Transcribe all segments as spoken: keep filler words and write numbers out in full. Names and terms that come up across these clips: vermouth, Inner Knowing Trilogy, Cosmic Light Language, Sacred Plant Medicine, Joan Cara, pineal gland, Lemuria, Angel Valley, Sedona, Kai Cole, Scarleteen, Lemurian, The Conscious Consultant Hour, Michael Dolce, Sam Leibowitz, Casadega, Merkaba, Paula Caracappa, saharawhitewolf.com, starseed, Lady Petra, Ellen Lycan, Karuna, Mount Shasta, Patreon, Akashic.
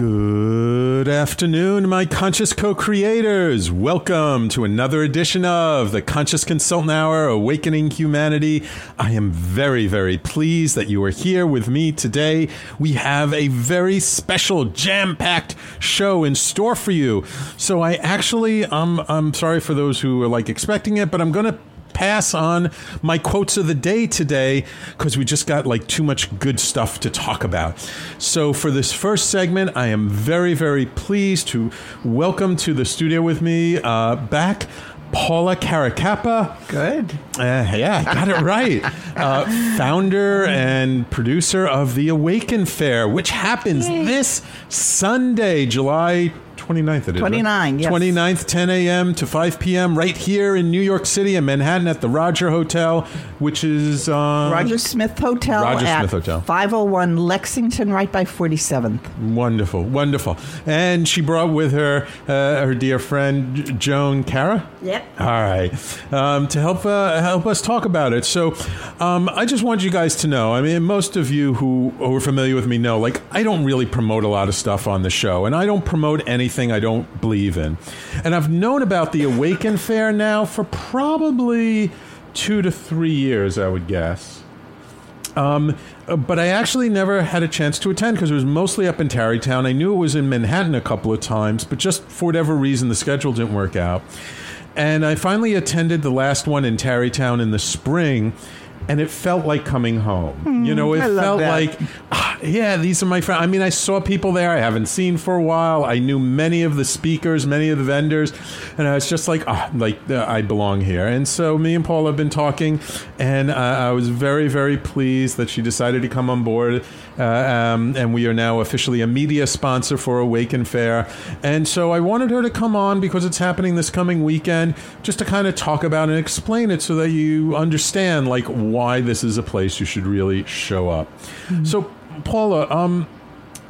Good afternoon, my conscious co-creators. Welcome to another edition of The Conscious Consultant Hour, Awakening Humanity. I am very, very pleased that you are here with me today. We have a very special, jam-packed show in store for you. So I actually, um, I'm sorry for those who are like expecting it, but I'm going to pass on my quotes of the day today because we just got like too much good stuff to talk about. So for this first segment, I am very, very pleased to welcome to the studio with me uh, back Paula Caracappa. Good. Uh, yeah, got it right. Uh, founder and producer of the Awaken Fair, which happens Yay. this Sunday, July twenty-ninth, it is, right? twenty-ninth, yes. twenty-ninth, ten a.m. to five p.m. right here in New York City and Manhattan at the Roger Hotel, which is... Uh, Roger Smith Hotel Roger at Smith Hotel. five oh one Lexington, right by forty-seventh. Wonderful, wonderful. And she brought with her uh, her dear friend, Joan Cara? Yep. All right. Um, to help uh, help us talk about it. So um, I just want you guys to know, I mean, most of you who, who are familiar with me know, like, I don't really promote a lot of stuff on the show, and I don't promote anything thing I don't believe in. And I've known about the Awaken Fair now for probably two to three years, I would guess. Um, but I actually never had a chance to attend because it was mostly up in Tarrytown. I knew it was in Manhattan a couple of times, but just for whatever reason, the schedule didn't work out. And I finally attended the last one in Tarrytown in the spring, and it felt like coming home. Mm, you know, it felt like, ah, yeah, these are my friends. I mean, I saw people there I haven't seen for a while. I knew many of the speakers, many of the vendors. And I was just like, ah, like uh, I belong here. And so me and Paula have been talking. And uh, I was very, very pleased that she decided to come on board. Uh, um, and we are now officially a media sponsor for Awaken Fair. And so I wanted her to come on because it's happening this coming weekend, just to kind of talk about and explain it so that you understand, like, why this is a place you should really show up. Mm-hmm. So, Paula, um,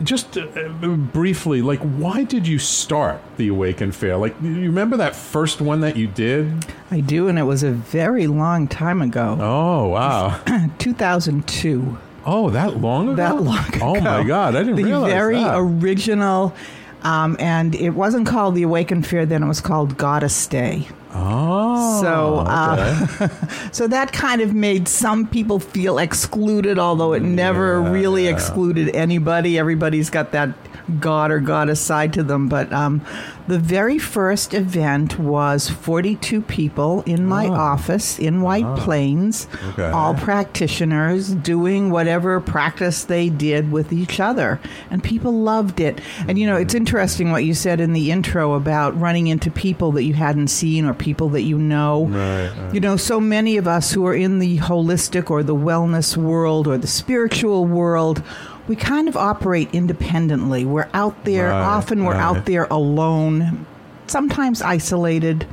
just uh, briefly, like, why did you start the Awaken Fair? Like, you remember that first one that you did? I do, and it was a very long time ago. Oh, wow. two thousand two. Oh, that long ago? That long ago. Oh, my God. I didn't the realize that. The very original, um, and it wasn't called the Awaken Fair then. It was called Goddess Day. Oh, so uh, okay. So that kind of made some people feel excluded, although it never yeah, really yeah. excluded anybody. Everybody's got that god or goddess side to them. But um, the very first event was forty-two people in my oh. office in White oh. Plains, okay. all practitioners doing whatever practice they did with each other. And people loved it. And, you know, it's interesting what you said in the intro about running into people that you hadn't seen or people that you know. Right, right. You know, so many of us who are in the holistic or the wellness world or the spiritual world, we kind of operate independently. We're out there, right, often we're right. out there alone, sometimes isolated.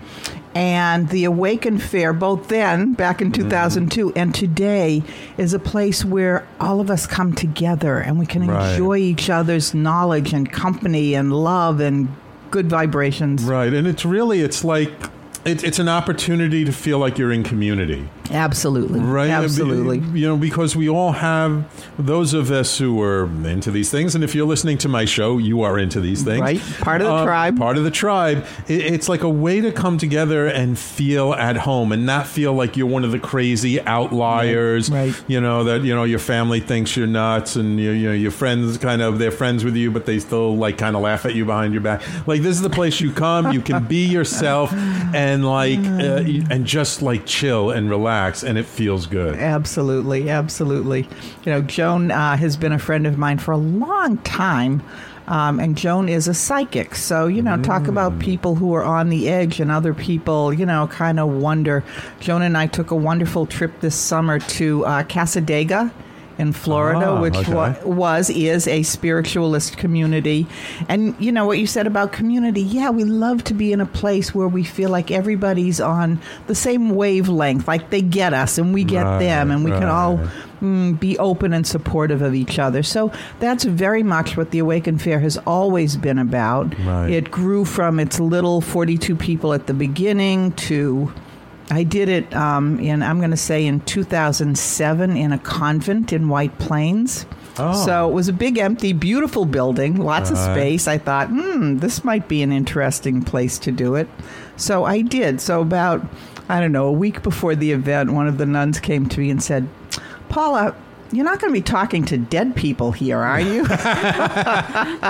And the Awaken Fair, both then, back in two thousand two, mm-hmm. and today, is a place where all of us come together and we can right. enjoy each other's knowledge and company and love and good vibrations. Right. And it's really, it's like... It, it's an opportunity to feel like you're in community. Absolutely. Right? Absolutely. You know, because we all have, those of us who are into these things, and if you're listening to my show, you are into these things. Right. Part of the uh, tribe. Part of the tribe. It, it's like a way to come together and feel at home and not feel like you're one of the crazy outliers. Right. right. You know, that, you know, your family thinks you're nuts and, you, you know, your friends kind of, they're friends with you, but they still like kind of laugh at you behind your back. Like, this is the place you come, you can be yourself, and and like mm. uh, and just like chill and relax, and it feels good. Absolutely, absolutely. You know, Joan uh, has been a friend of mine for a long time. Um, and Joan is a psychic, so, you know, mm. talk about people who are on the edge and other people, you know, kind of wonder. Joan and I took a wonderful trip this summer to uh, Casadega in Florida, ah, which okay. wa- was, is a spiritualist community. And, you know, what you said about community, yeah, we love to be in a place where we feel like everybody's on the same wavelength, like they get us and we get right, them, and we right. can all mm, be open and supportive of each other. So that's very much what the Awaken Fair has always been about. Right. It grew from its little forty-two people at the beginning to... I did it um, in, I'm going to say, in two thousand seven in a convent in White Plains. Oh. So it was a big, empty, beautiful building, lots uh, of space. I thought, hmm, this might be an interesting place to do it. So I did. So about, I don't know, a week before the event, one of the nuns came to me and said, Paula, you're not going to be talking to dead people here, are you? And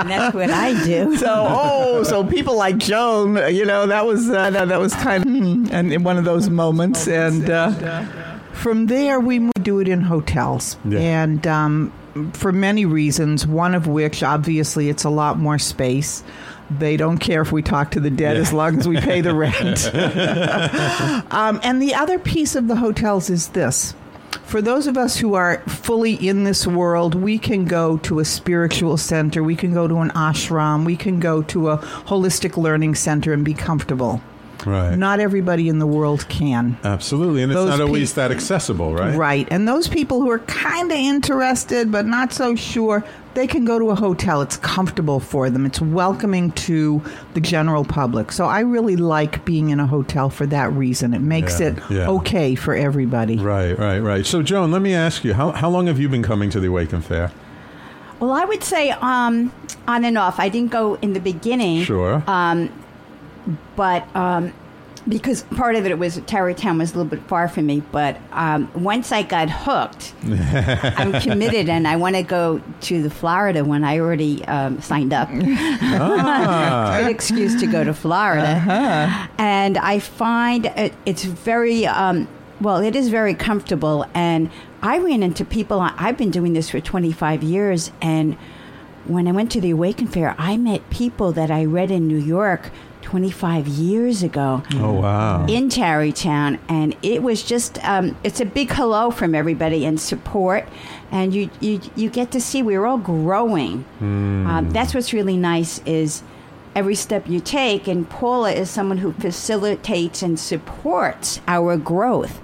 that's what I do. So, oh, so people like Joan, you know, that was uh, that, that was kind of and one of those moments. And uh, from there, we do it in hotels. Yeah. And um, for many reasons, one of which, obviously, it's a lot more space. They don't care if we talk to the dead yeah. as long as we pay the rent. um, and the other piece of the hotels is this. For those of us who are fully in this world, we can go to a spiritual center, we can go to an ashram, we can go to a holistic learning center and be comfortable. Right. Not everybody in the world can. Absolutely. And those it's not always pe- that accessible, right? Right. And those people who are kind of interested but not so sure, they can go to a hotel. It's comfortable for them. It's welcoming to the general public. So I really like being in a hotel for that reason. It makes yeah, it yeah. okay for everybody. Right, right, right. So, Joan, let me ask you, how, how long have you been coming to the Awaken Fair? Well, I would say um, on and off. I didn't go in the beginning. Sure. Um, but um, because part of it, it was Tarrytown was a little bit far from me. But um, once I got hooked, I'm committed, and I want to go to the Florida one. I already um, signed up. Ah. It's a good excuse to go to Florida. Uh-huh. And I find it, it's very, um, well, it is very comfortable. And I ran into people, I've been doing this for twenty-five years. And when I went to the Awaken Fair, I met people that I read in New York twenty-five years ago. Oh, wow. In Tarrytown. And it was just, um, it's a big hello from everybody and support. And you you, you get to see we're all growing. Mm. Um, that's what's really nice is every step you take. And Paula is someone who facilitates and supports our growth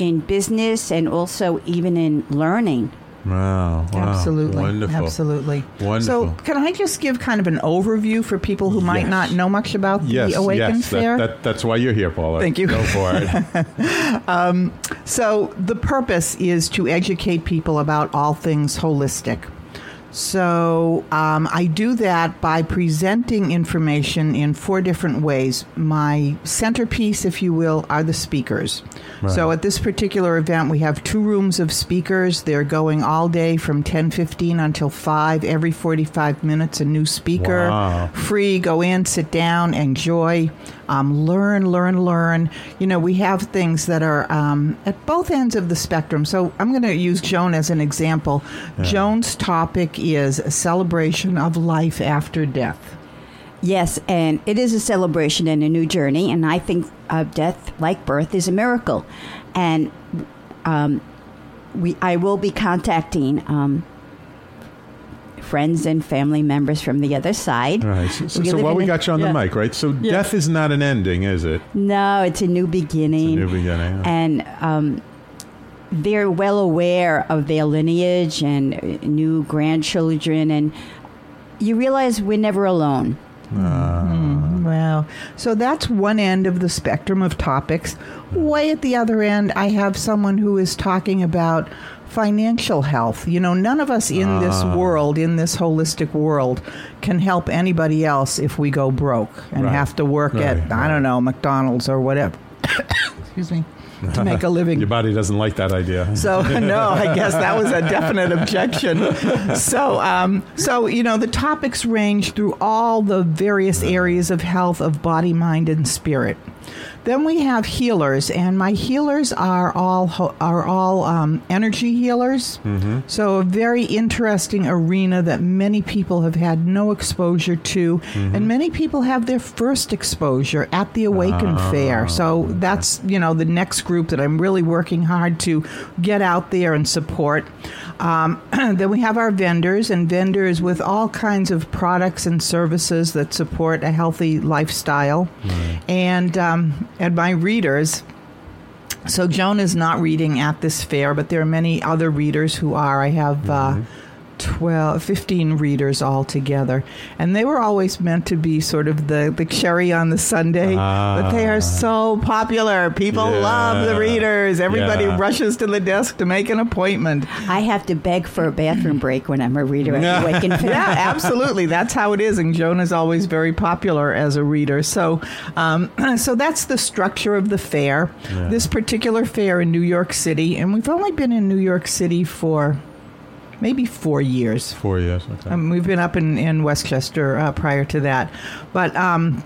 in business and also even in learning. Wow, wow. Absolutely. Wonderful. Absolutely. Wonderful. So can I just give kind of an overview for people who yes. might not know much about yes, the Awaken yes. Fair? That, that, that's why you're here, Paula. Thank you. Go for it. um, so the purpose is to educate people about all things holistic. So um, I do that by presenting information in four different ways. My centerpiece, if you will, are the speakers. Right. So at this particular event, we have two rooms of speakers. They're going all day from ten fifteen until five. Every forty-five minutes, a new speaker. Wow. Free, go in, sit down, enjoy. Um, learn, learn, learn. You know, we have things that are um, at both ends of the spectrum. So I'm going to use Joan as an example. Yeah. Joan's topic is a celebration of life after death. Yes, and it is a celebration and a new journey. And I think uh, death, like birth, is a miracle. And um, we, I will be contacting... Um, friends and family members from the other side. Right. So, so, so while we got you on yeah. the mic, right? So yeah. death is not an ending, is it? No, it's a new beginning. It's a new beginning. Yeah. And um, they're well aware of their lineage and new grandchildren. And you realize we're never alone. Ah. Mm, wow. So that's one end of the spectrum of topics. Way at the other end, I have someone who is talking about financial health. You know, none of us in ah. this world, in this holistic world, can help anybody else if we go broke and right. have to work right. at, right. I don't know, McDonald's or whatever. Excuse me. To make a living. Your body doesn't like that idea. So, no, I guess that was a definite objection. So, um, so you know, the topics range through all the various areas of health of body, mind, and spirit. Then we have healers, and my healers are all are all um, energy healers. Mm-hmm. So a very interesting arena that many people have had no exposure to, mm-hmm. and many people have their first exposure at the Awaken oh, Fair. So okay. that's, you know, the next group that I'm really working hard to get out there and support. Um, then we have our vendors, and vendors with all kinds of products and services that support a healthy lifestyle, mm-hmm. and um, and my readers. So Joan is not reading at this fair, but there are many other readers who are. I have mm-hmm. uh, twelve, fifteen readers all together, and they were always meant to be sort of the, the cherry on the sundae, ah. but they are so popular. People yeah. love the readers. Everybody yeah. rushes to the desk to make an appointment. I have to beg for a bathroom break when I'm a reader at the Awaken Fair. Yeah, absolutely. That's how it is, and Joan is always very popular as a reader. So, um, so that's the structure of the fair. Yeah. This particular fair in New York City, and we've only been in New York City for... maybe four years. Four years, okay. Um, we've been up in, in Westchester uh, prior to that. But um,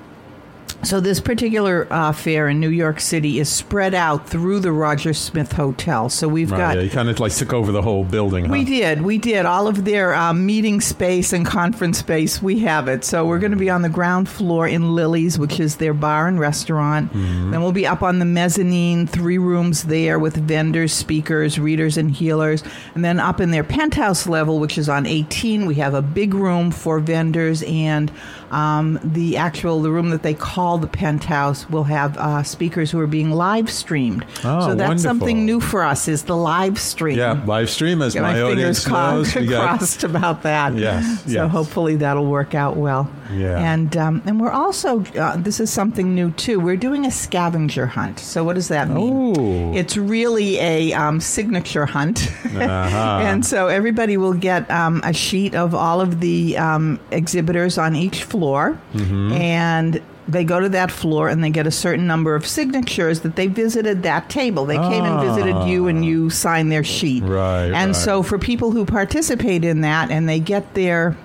so this particular uh, fair in New York City is spread out through the Roger Smith Hotel. So we've right, got... Yeah, you kind of like took over the whole building, huh? We did. We did. All of their uh, meeting space and conference space, we have it. So we're going to be on the ground floor in Lily's, which is their bar and restaurant. Mm-hmm. Then we'll be up on the mezzanine, three rooms there with vendors, speakers, readers, and healers. And then up in their penthouse level, which is on eighteen, we have a big room for vendors, and um, the actual, the room that they call the penthouse will have uh, speakers who are being live streamed. Oh, so that's wonderful. Something new for us is the live stream. Yeah, live stream, as my, my audience knows. Fingers crossed about that. Yes, so yes. hopefully that'll work out well. Yeah. And um, and we're also, uh, this is something new too, we're doing a scavenger hunt. So what does that mean? Ooh. It's really a um, signature hunt. uh-huh. And so everybody will get um, a sheet of all of the um, exhibitors on each floor. Mm-hmm. And they go to that floor and they get a certain number of signatures that they visited that table. They ah. came and visited you and you signed their sheet. Right. And right. so for people who participate in that and they get their,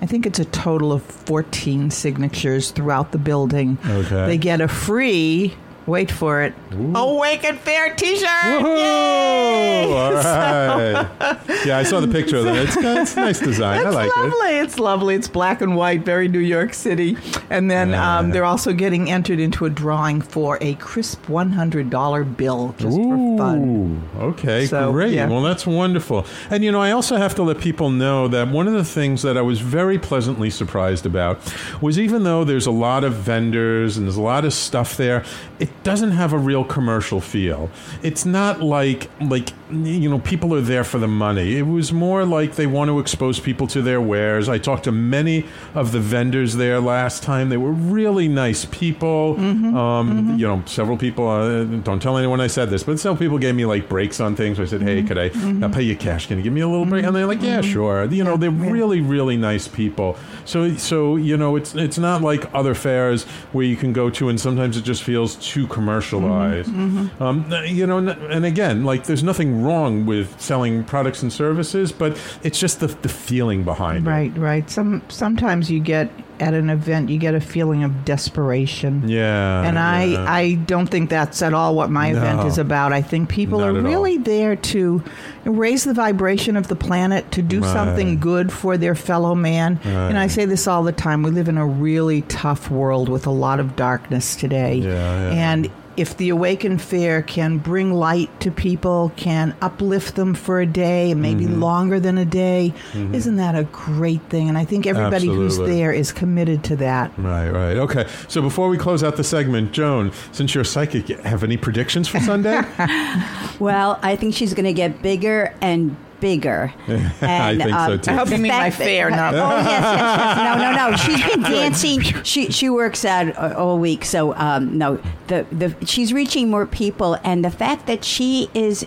I think it's a total of fourteen signatures throughout the building. Okay. They get a free... Wait for it. Ooh. Awaken Fair T-shirt! Yay! All right. So, yeah, I saw the picture of it. It's, it's a nice design. It's I like lovely. it. It's lovely. It's black and white, very New York City. And then yeah. um, they're also getting entered into a drawing for a crisp one hundred dollars bill just Ooh. for fun. Okay, so, great. Yeah. Well, that's wonderful. And, you know, I also have to let people know that one of the things that I was very pleasantly surprised about was even though there's a lot of vendors and there's a lot of stuff there, it doesn't have a real commercial feel. It's not like, like you know, people are there for the money. It was more like they want to expose people to their wares. I talked to many of the vendors there last time. They were really nice people. Mm-hmm. Um, mm-hmm. You know, several people, uh, don't tell anyone I said this, but several people gave me, like, breaks on things. I said, hey, mm-hmm. could I mm-hmm. I'll pay you cash? Can you give me a little break? And they're like, yeah, mm-hmm. sure. You know, they're really, really nice people. So, so you know, it's it's not like other fairs where you can go to and sometimes it just feels too too commercialized. Mm-hmm. Um, you know, and again, like, there's nothing wrong with selling products and services, but it's just the, the feeling behind right, it. Right, right. Some, sometimes you get... at an event, you get a feeling of desperation. Yeah. And I, yeah. I don't think that's at all what my no, event is about. I think people are really all. there to raise the vibration of the planet, to do right. something good for their fellow man. Right. And I say this all the time. We live in a really tough world with a lot of darkness today. Yeah, yeah. And if the Awaken Fair can bring light to people, can uplift them for a day, maybe mm-hmm. longer than a day, mm-hmm. isn't that a great thing? And I think everybody Absolutely. who's there is committed to that. Right, right. Okay. So before we close out the segment, Joan, since you're psychic, have any predictions for Sunday? Well, I think she's going to get bigger and bigger. And, I think um, so too. I hope you mean my fair. Not oh yes, yes, yes. No, no, no. She's been dancing. She she works out all week, so um, no. The the she's reaching more people, and the fact that she is.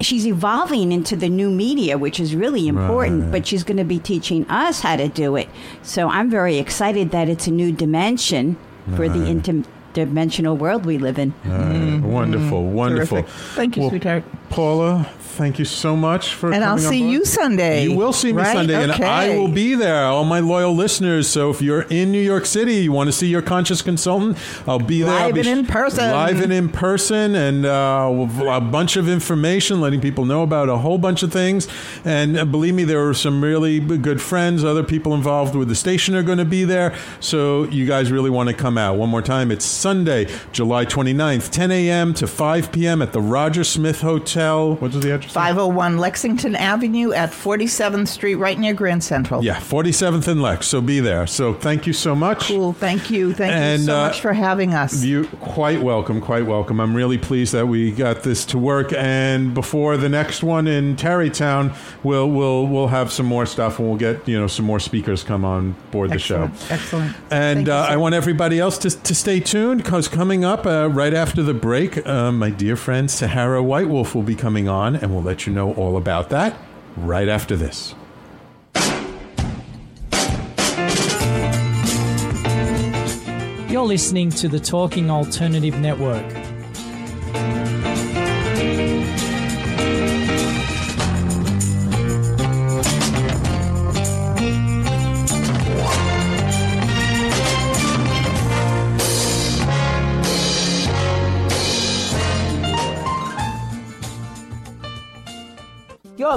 She's evolving into the new media, which is really important, right. but she's going to be teaching us how to do it. So I'm very excited that it's a new dimension right. for the interdimensional world we live in. Right. Mm-hmm. Wonderful, wonderful. Terrific. Thank you, well, sweetheart. Paula, thank you so much for and coming. And I'll see on you Sunday. You will see me right? Sunday, okay. And I will be there, all my loyal listeners. So if you're in New York City, you want to see your conscious consultant, I'll be there. Live I'll be and in person. Live and in person, and uh, a bunch of information, letting people know about a whole bunch of things. And believe me, there are some really good friends, other people involved with the station are going to be there. So you guys really want to come out. One more time, it's Sunday, July twenty-ninth, ten a.m. to five p.m. at the Roger Smith Hotel. What's the address? five oh one Lexington Avenue at forty-seventh Street, right near Grand Central. Yeah, forty-seventh and Lex, so be there. So thank you so much. Cool, thank you. Thank and, you so uh, much for having us. You're quite welcome, quite welcome. I'm really pleased that we got this to work. And before the next one in Tarrytown, we'll we'll we'll have some more stuff, and we'll get, you know, some more speakers come on board. Excellent. The show. Excellent. And uh, I want everybody else to, to stay tuned, because coming up uh, right after the break, uh, my dear friend Sahara White Wolf will be coming on, and we'll let you know all about that right after this. You're listening to the Talking Alternative Network. You're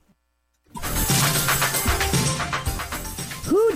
Who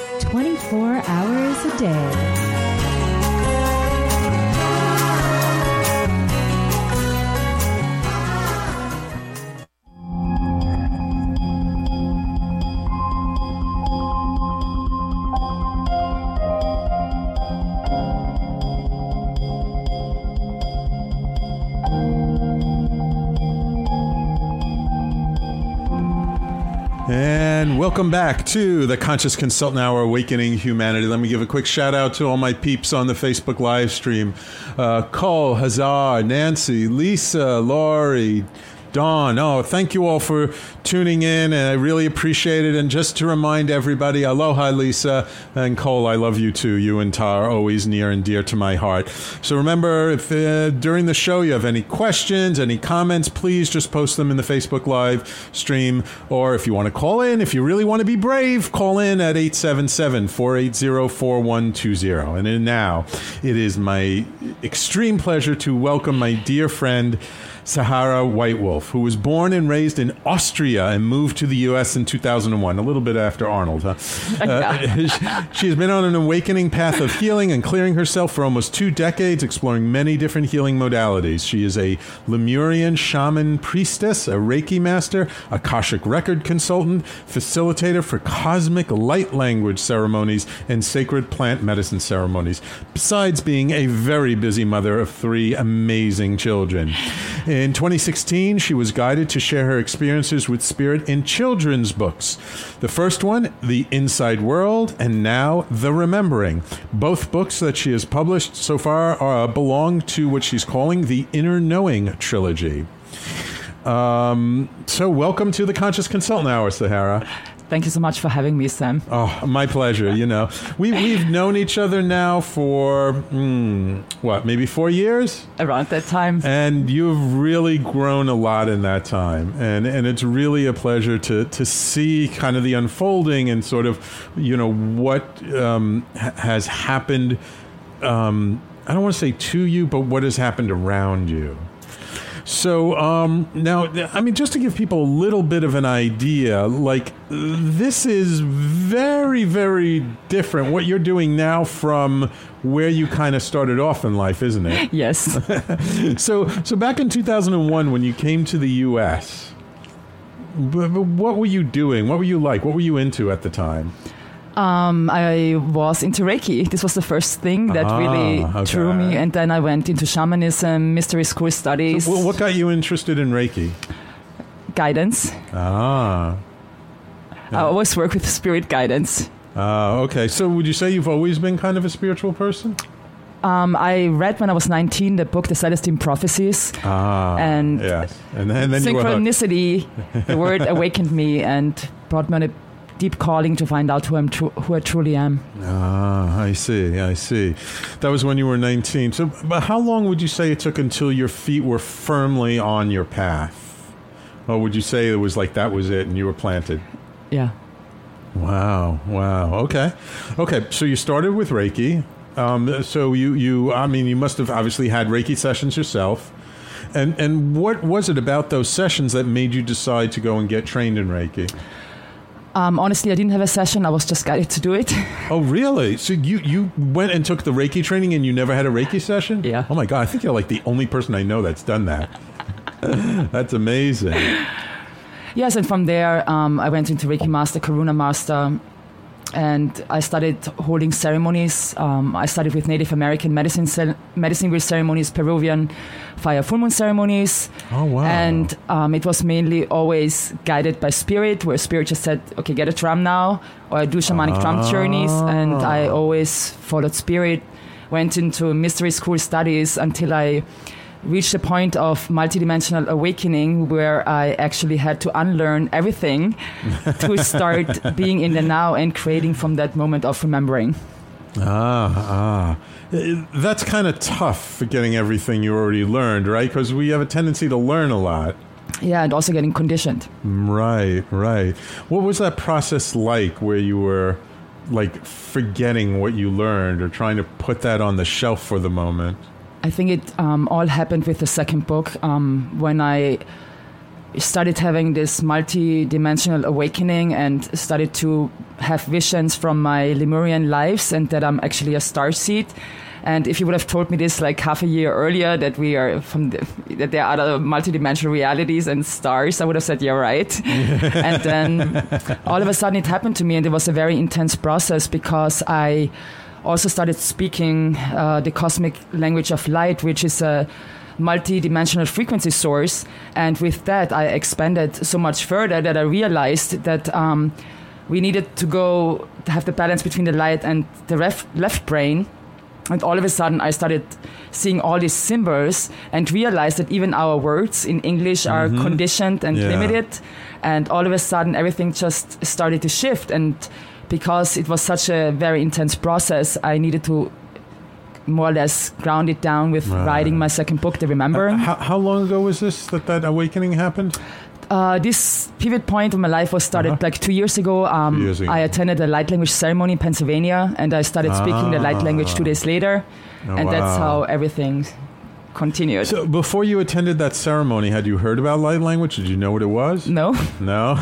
twenty-four hours a day. And welcome back to the Conscious Consultant Hour, Awakening Humanity. Let me give a quick shout out to all my peeps on the Facebook live stream. Uh, Cole, Hazar, Nancy, Lisa, Laurie, Dawn. Oh, thank you all for tuning in, and I really appreciate it. And just to remind everybody, aloha, Lisa and Cole, I love you too. You and Tar are always near and dear to my heart. So remember, if uh, during the show you have any questions, any comments, please just post them in the Facebook live stream. Or if you want to call in, if you really want to be brave, call in at eight seven seven, four eight zero, four one two zero. And now, it is my extreme pleasure to welcome my dear friend, Sahara White Wolf, who was born and raised in Austria and moved to the U S in two thousand one, a little bit after Arnold, huh? Uh, she has been on an awakening path of healing and clearing herself for almost two decades, exploring many different healing modalities. She is a Lemurian shaman priestess, a Reiki master, Akashic record consultant, facilitator for Cosmic Light Language ceremonies and Sacred Plant Medicine ceremonies, besides being a very busy mother of three amazing children. In twenty sixteen, she was guided to share her experiences with spirit in children's books. The first one, The Inside World, and now The Remembering. Both books that she has published so far uh, belong to what she's calling the Inner Knowing Trilogy. Um, so welcome to the Conscious Consultant Hour, Sahara. Thank you so much for having me, Sam. Oh, my pleasure. You know, we, we've known each other now for, mm, what, maybe four years? Around that time. And you've really grown a lot in that time. And and it's really a pleasure to, to see kind of the unfolding and sort of, you know, what um, ha- has happened, um, I don't want to say to you, but what has happened around you. So um, now, I mean, just to give people a little bit of an idea, like this is very, very different. What you're doing now from where you kind of started off in life, isn't it? Yes. so, so back in two thousand one, when you came to the U S, what were you doing? What were you like? What were you into at the time? Um, I was into Reiki. This was the first thing that ah, really okay. drew me. And then I went into shamanism, mystery school studies. So what got you interested in Reiki? Guidance. Ah. Yeah. I always work with spirit guidance. Ah, okay. So would you say you've always been kind of a spiritual person? Um, I read when I was nineteen the book The Celestine Prophecies. Ah, and, yes. and, and then synchronicity, the word awakened me and brought me on a deep calling to find out who I'm, tru- who I truly am. Ah, I see, I see. That was when you were nineteen. So, but how long would you say it took until your feet were firmly on your path, or would you say it was like that was it and you were planted? Yeah. Wow, wow. Okay, okay. So you started with Reiki. Um, so you, you, I mean, you must have obviously had Reiki sessions yourself. And and what was it about those sessions that made you decide to go and get trained in Reiki? Um, honestly, I didn't have a session. I was just guided to do it. Oh, really? So you, you went and took the Reiki training and you never had a Reiki session? Yeah. Oh, my God. I think you're like the only person I know that's done that. That's amazing. Yes, and from there, um, I went into Reiki Master, Karuna Master, and I started holding ceremonies. Um, I started with Native American medicine ce- medicine wheel ceremonies, Peruvian fire full moon ceremonies. Oh, wow. And um, it was mainly always guided by spirit, where spirit just said, okay, get a drum now, or I do shamanic ah. drum journeys. And I always followed spirit, went into mystery school studies until I reached a point of multidimensional awakening where I actually had to unlearn everything to start being in the now and creating from that moment of remembering. Ah, ah. That's kind of tough for getting everything you already learned, right? Because we have a tendency to learn a lot. Yeah, and also getting conditioned. Right, right. What was that process like where you were like forgetting what you learned or trying to put that on the shelf for the moment? I think it um, all happened with the second book um, when I started having this multi-dimensional awakening and started to have visions from my Lemurian lives and that I'm actually a starseed. And if you would have told me this like half a year earlier that we are from the, that there are other multidimensional realities and stars, I would have said, yeah, right. And then all of a sudden it happened to me, and it was a very intense process because I also started speaking uh, the Cosmic Language of Light, which is a multi-dimensional frequency source. And with that, I expanded so much further that I realized that um, we needed to go to have the balance between the light and the ref- left brain. And all of a sudden, I started seeing all these symbols and realized that even our words in English are mm-hmm. conditioned and yeah. limited. And all of a sudden, everything just started to shift. And because it was such a very intense process, I needed to more or less ground it down with right. writing my second book, The Remembering. Uh, how, how long ago was this that that awakening happened? Uh, this pivot point of my life was started uh-huh. like two years ago. Um, two years ago. I attended a light language ceremony in Pennsylvania, and I started ah. speaking the light language two days later. Oh, and wow. that's how everything continued. So before you attended that ceremony, had you heard about light language? Did you know what it was? No. No?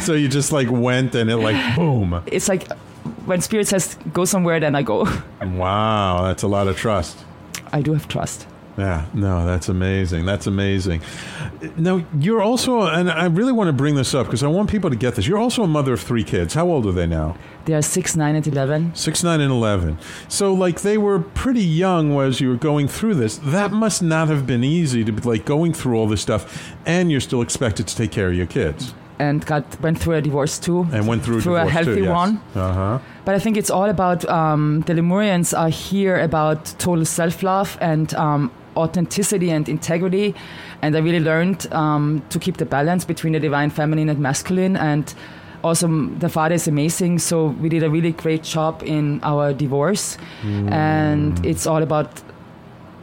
So you just like went and it like, boom. It's like when spirit says go somewhere, then I go. Wow. That's a lot of trust. I do have trust. Yeah. No, that's amazing. That's amazing. Now, you're also, and I really want to bring this up because I want people to get this. You're also a mother of three kids. How old are they now? They are six, nine, and eleven. Six, nine, and eleven. So, like, they were pretty young as you were going through this. That must not have been easy to be, like, going through all this stuff, and you're still expected to take care of your kids. And got went through a divorce, too. And went through a through divorce, a healthy too, yes. one. Uh-huh. But I think it's all about, um, the Lemurians are here about total self-love and um authenticity and integrity, and I really learned um, to keep the balance between the divine feminine and masculine. And also the father is amazing, so we did a really great job in our divorce. Mm. And it's all about,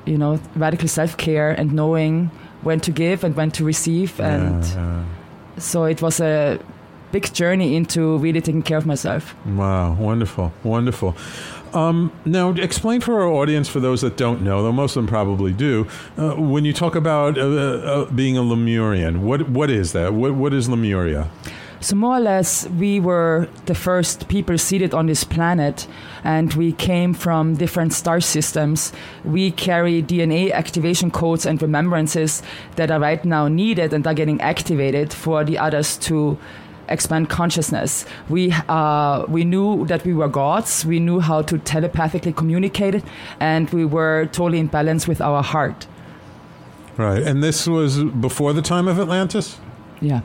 you know, radical self-care and knowing when to give and when to receive. And yeah. so it was a big journey into really taking care of myself. Wow, wonderful, wonderful. Um, now, explain for our audience, for those that don't know, though most of them probably do, uh, when you talk about uh, uh, being a Lemurian, what what is that? What What is Lemuria? So more or less, we were the first people seated on this planet, and we came from different star systems. We carry D N A activation codes and remembrances that are right now needed and are getting activated for the others to expand consciousness. We uh, we knew that we were gods. We knew how to telepathically communicate, and we were totally in balance with our heart. Right, and this was before the time of Atlantis? Yeah.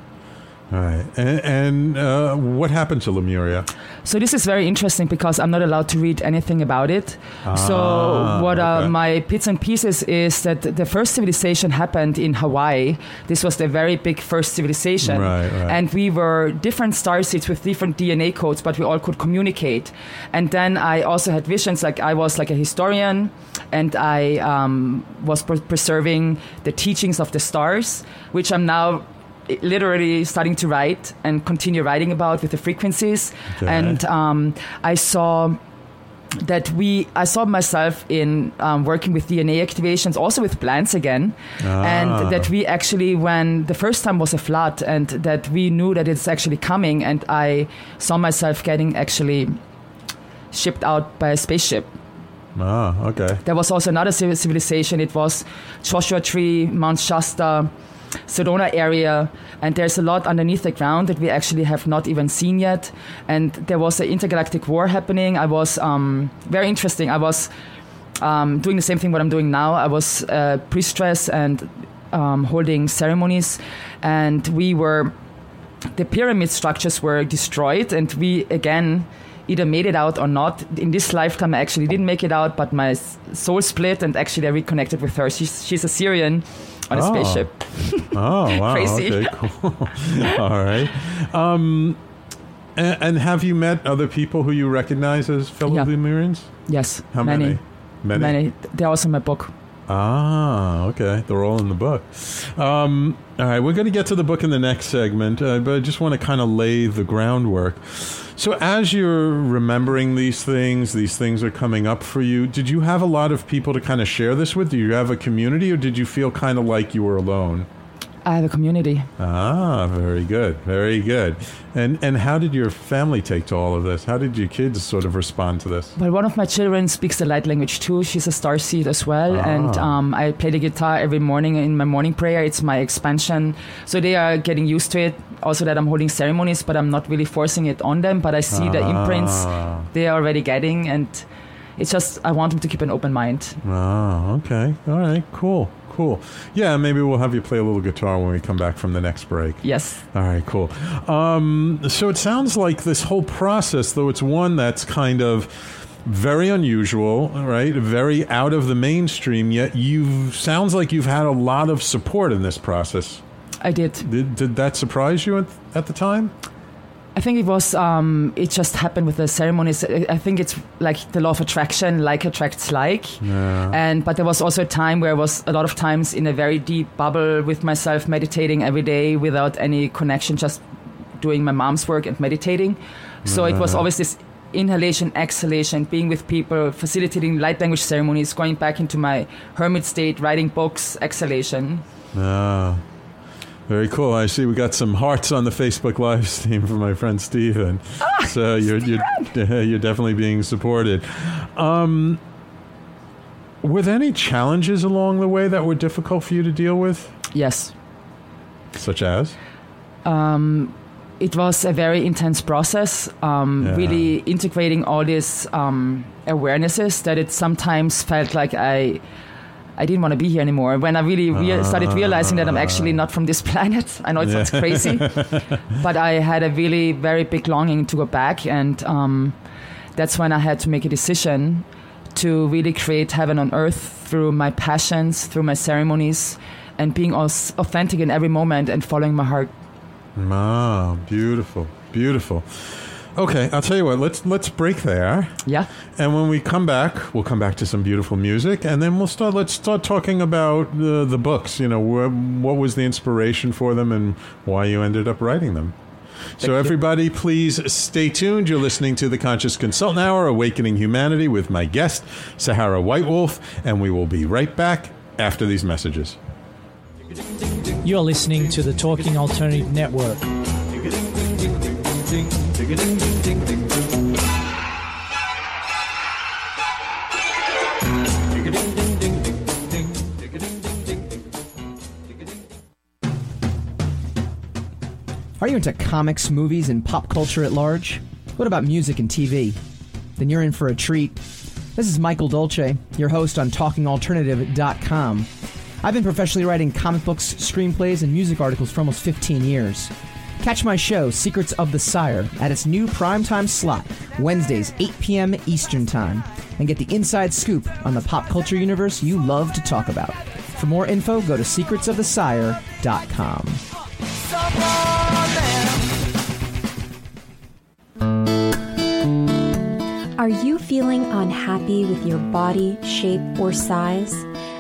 All right. And, and uh, what happened to Lemuria? So this is very interesting because I'm not allowed to read anything about it. Ah, so what okay. are my bits and pieces is that the first civilization happened in Hawaii. This was the very big first civilization. Right, right. And we were different starseeds with different D N A codes, but we all could communicate. And then I also had visions, like I was like a historian, and I um, was pre- preserving the teachings of the stars, which I'm now literally starting to write and continue writing about with the frequencies. Okay. And um, I saw that we, I saw myself in um, working with D N A activations, also with plants again. Ah. And that we actually, when the first time was a flood, and that we knew that it's actually coming. And I saw myself getting actually shipped out by a spaceship. Ah, okay. There was also another civilization. It was Joshua Tree, Mount Shasta, Sedona area, and there's a lot underneath the ground that we actually have not even seen yet. And there was an intergalactic war happening. I was um, very interesting. I was um, doing the same thing what I'm doing now. I was uh, priestess and um, holding ceremonies, and we were the pyramid structures were destroyed, and we again either made it out or not. In this lifetime, I actually didn't make it out, but my soul split, and actually I reconnected with her. She's, she's a Syrian on a oh. spaceship. Oh, wow. Crazy. Okay, cool. All right. Um, and, and have you met other people who you recognize as fellow yeah. Lemurians? Yes. How many? Many. Many. Many. They're also in my book. Ah, okay. They're all in the book. Um, all right. We're going to get to the book in the next segment, uh, but I just want to kind of lay the groundwork. So as you're remembering these things, these things are coming up for you, did you have a lot of people to kind of share this with? Do you have a community, or did you feel kind of like you were alone? I have a community. Ah, very good. Very good. And and how did your family take to all of this? How did your kids sort of respond to this? Well, one of my children speaks the light language too. She's a starseed as well. Ah. And um, I play the guitar every morning in my morning prayer. It's my expansion. So they are getting used to it. Also that I'm holding ceremonies, but I'm not really forcing it on them. But I see ah. the imprints they are already getting. And it's just, I want them to keep an open mind. Ah, okay. All right. Cool. Cool. Yeah, maybe we'll have you play a little guitar when we come back from the next break. Yes. All right, cool. Um, so it sounds like this whole process, though, it's one that's kind of very unusual, right? Very out of the mainstream, yet you sounds like you've had a lot of support in this process. I did. Did, did that surprise you at, at the time? I think it was, um, it just happened with the ceremonies. I think it's like the law of attraction, like attracts like. Yeah. And but there was also a time where I was a lot of times in a very deep bubble with myself, meditating every day without any connection, just doing my mom's work and meditating. So yeah. It was always this inhalation, exhalation, being with people, facilitating light language ceremonies, going back into my hermit state, writing books, exhalation. Yeah. Very cool. I see we got some hearts on the Facebook Live stream from my friend Steven. Ah, so you're you're, you're definitely being supported. Um, were there any challenges along the way that were difficult for you to deal with? Yes. Such as? Um, it was a very intense process, um, yeah. really integrating all these um, awarenesses that it sometimes felt like I... I didn't want to be here anymore. When I really rea- started realizing that I'm actually not from this planet. I know it yeah. sounds crazy, but I had a really very big longing to go back. And um, that's when I had to make a decision to really create heaven on earth through my passions, through my ceremonies, and being authentic in every moment and following my heart. Wow, beautiful, beautiful. Okay, I'll tell you what, let's let's break there. Yeah. And when we come back, we'll come back to some beautiful music, and then we'll start, let's start talking about the, the books, you know, wh- what was the inspiration for them and why you ended up writing them. So everybody, please stay tuned. You're listening to The Conscious Consultant Hour, Awakening Humanity, with my guest, Sahara White Wolf, and we will be right back after these messages. You're listening to the Talking Alternative Network. Are you into comics, movies, and pop culture at large? What about music and T V? Then you're in for a treat. This is Michael Dolce, your host on Talking Alternative dot com. I've been professionally writing comic books, screenplays, and music articles for almost fifteen years. Catch my show, Secrets of the Sire, at its new primetime slot, Wednesdays, eight p.m. Eastern Time, and get the inside scoop on the pop culture universe you love to talk about. For more info, go to secrets of the sire dot com. Are you feeling unhappy with your body, shape, or size?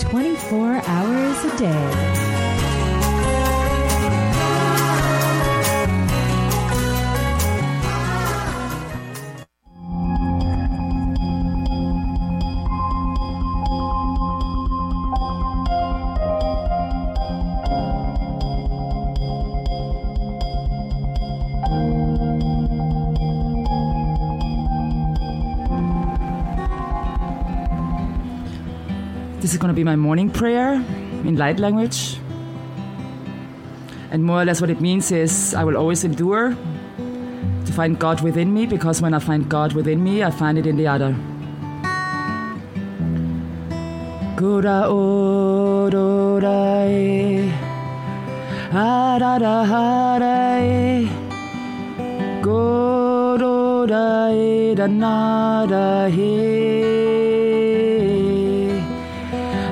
twenty-four hours a day. This is going to be my morning prayer in light language. And more or less what it means is I will always endure to find God within me, because when I find God within me, I find it in the other. Kura orai arara harai gorai danarahi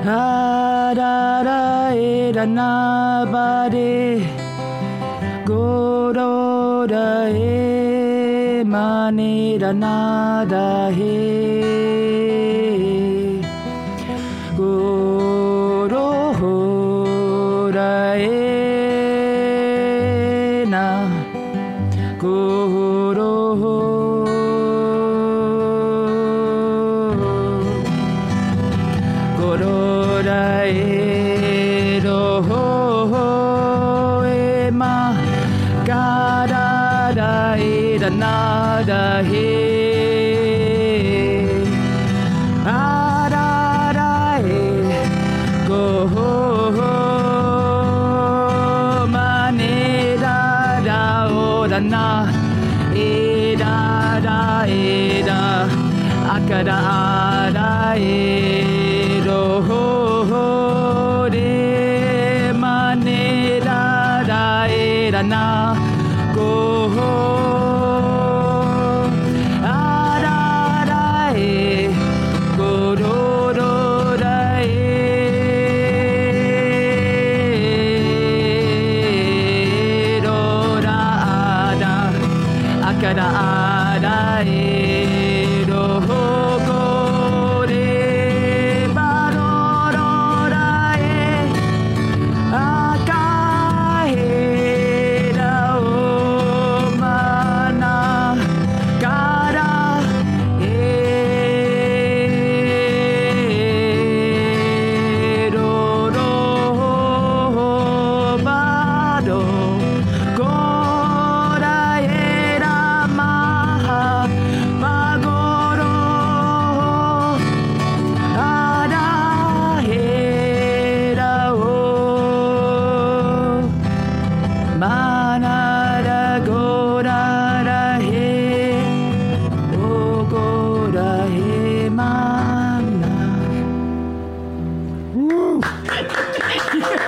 da da e da na ba de go do da e ma ni da na da he go do ho da e na go do ho. Nada he da da da he go ho ho ma ne da da o da na e da da e da akada da e do ho ho de ma ne da da e da na go ho.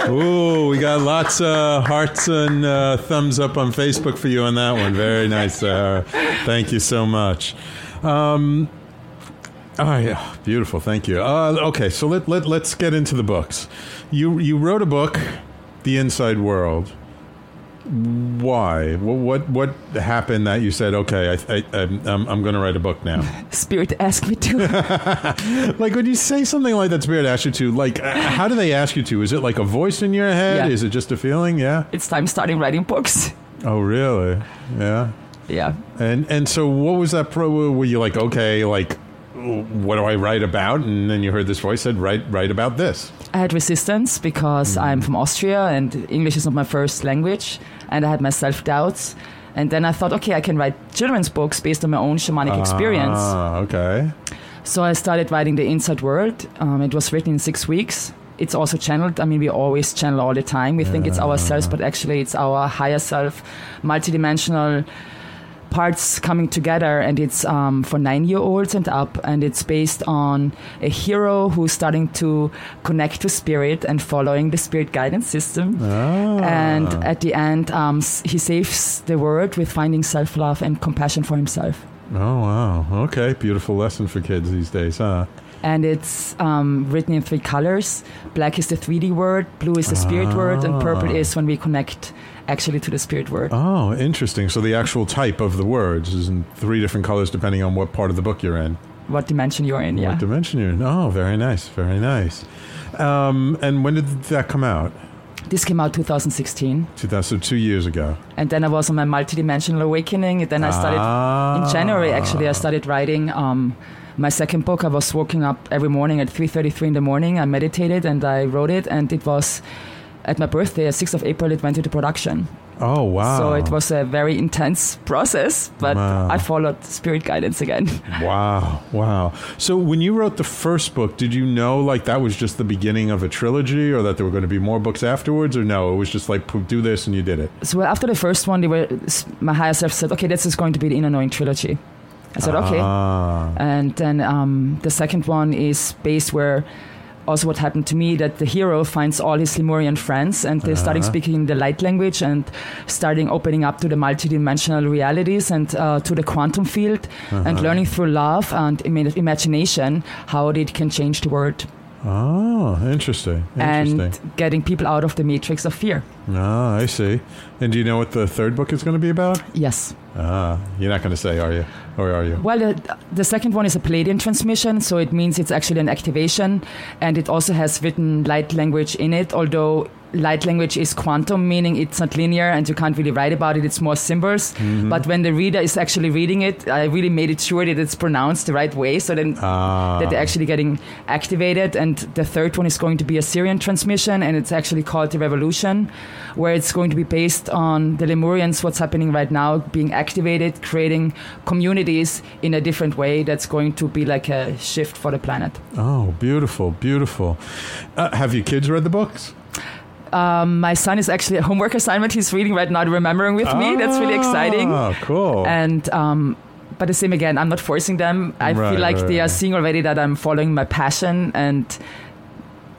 Ooh, we got lots of hearts and uh, thumbs up on Facebook for you on that one. Very nice, Sahara. Thank you so much. Um, oh, yeah, beautiful. Thank you. Uh, okay, so let, let, let's get into the books. You you wrote a book, The Inside World. Why? What what happened that you said, okay, I, I, I'm, I'm going to write a book now? Spirit asked me to. Like, when you say something like that, Spirit asked you to, like, how do they ask you to? Is it like a voice in your head? Yeah. Is it just a feeling? Yeah. It's time starting writing books. Oh, really? Yeah. Yeah. And and so what was that pro? Were you like, okay, like, what do I write about? And then you heard this voice said, write write about this. I had resistance because mm-hmm. I'm from Austria and English is not my first language. And I had my self-doubts. And then I thought, okay, I can write children's books based on my own shamanic ah, experience. Okay. So I started writing The Inside World. Um, it was written in six weeks. It's also channeled. I mean, we always channel all the time. We yeah. think it's ourselves, but actually it's our higher self, multidimensional parts coming together, and it's um, for nine-year-olds and up, and it's based on a hero who's starting to connect to spirit and following the spirit guidance system. Ah. And at the end, um, he saves the world with finding self-love and compassion for himself. Oh, wow. Okay. Beautiful lesson for kids these days, huh? And it's um, written in three colors. Black is the three D word, blue is the spirit ah. word, and purple is when we connect actually to the spirit word. Oh, interesting. So the actual type of the words is in three different colors depending on what part of the book you're in. What dimension you're in, yeah. What dimension you're in. Oh, very nice, very nice. Um, and when did that come out? This came out two thousand sixteen. two thousand, so two years ago. And then I was on my multidimensional awakening. And then I started, ah. in January actually, I started writing um, my second book. I was waking up every morning at three thirty-three in the morning. I meditated and I wrote it, and it was... At my birthday, sixth of April, it went into production. Oh, wow. So it was a very intense process, but wow. I followed spirit guidance again. Wow, wow. So when you wrote the first book, did you know like that was just the beginning of a trilogy or that there were going to be more books afterwards? Or no, it was just like, do this and you did it? So after the first one, they were, my higher self said, okay, this is going to be the Inner Knowing Trilogy. I said, ah. okay. And then um, the second one is based where... Also what happened to me, that the hero finds all his Lemurian friends and they're uh-huh. starting speaking the light language and starting opening up to the multidimensional realities and uh, to the quantum field uh-huh. and learning through love and ima- imagination how it can change the world. Oh, interesting. interesting. And getting people out of the matrix of fear. Ah, I see. And do you know what the third book is going to be about? Yes. Ah, you're not going to say, are you? Or are you? Well, the, the second one is a Palladian transmission, so it means it's actually an activation, and it also has written light language in it, although light language is quantum, meaning it's not linear and you can't really write about it, it's more symbols. Mm-hmm. But when the reader is actually reading it, I really made it sure that it's pronounced the right way, so then ah. that they're actually getting activated. And the third one is going to be a Syrian transmission, and it's actually called The Revolution, where it's going to be based on the Lemurians, what's happening right now, being activated, creating communities in a different way that's going to be like a shift for the planet. Oh, beautiful, beautiful. Uh, have your kids read the books? Um, my son is actually a homework assignment. He's reading right now, The Remembering with ah, me. That's really exciting. Oh, cool. And, um, but the same again, I'm not forcing them. I right, feel like right, they are right. seeing already that I'm following my passion, and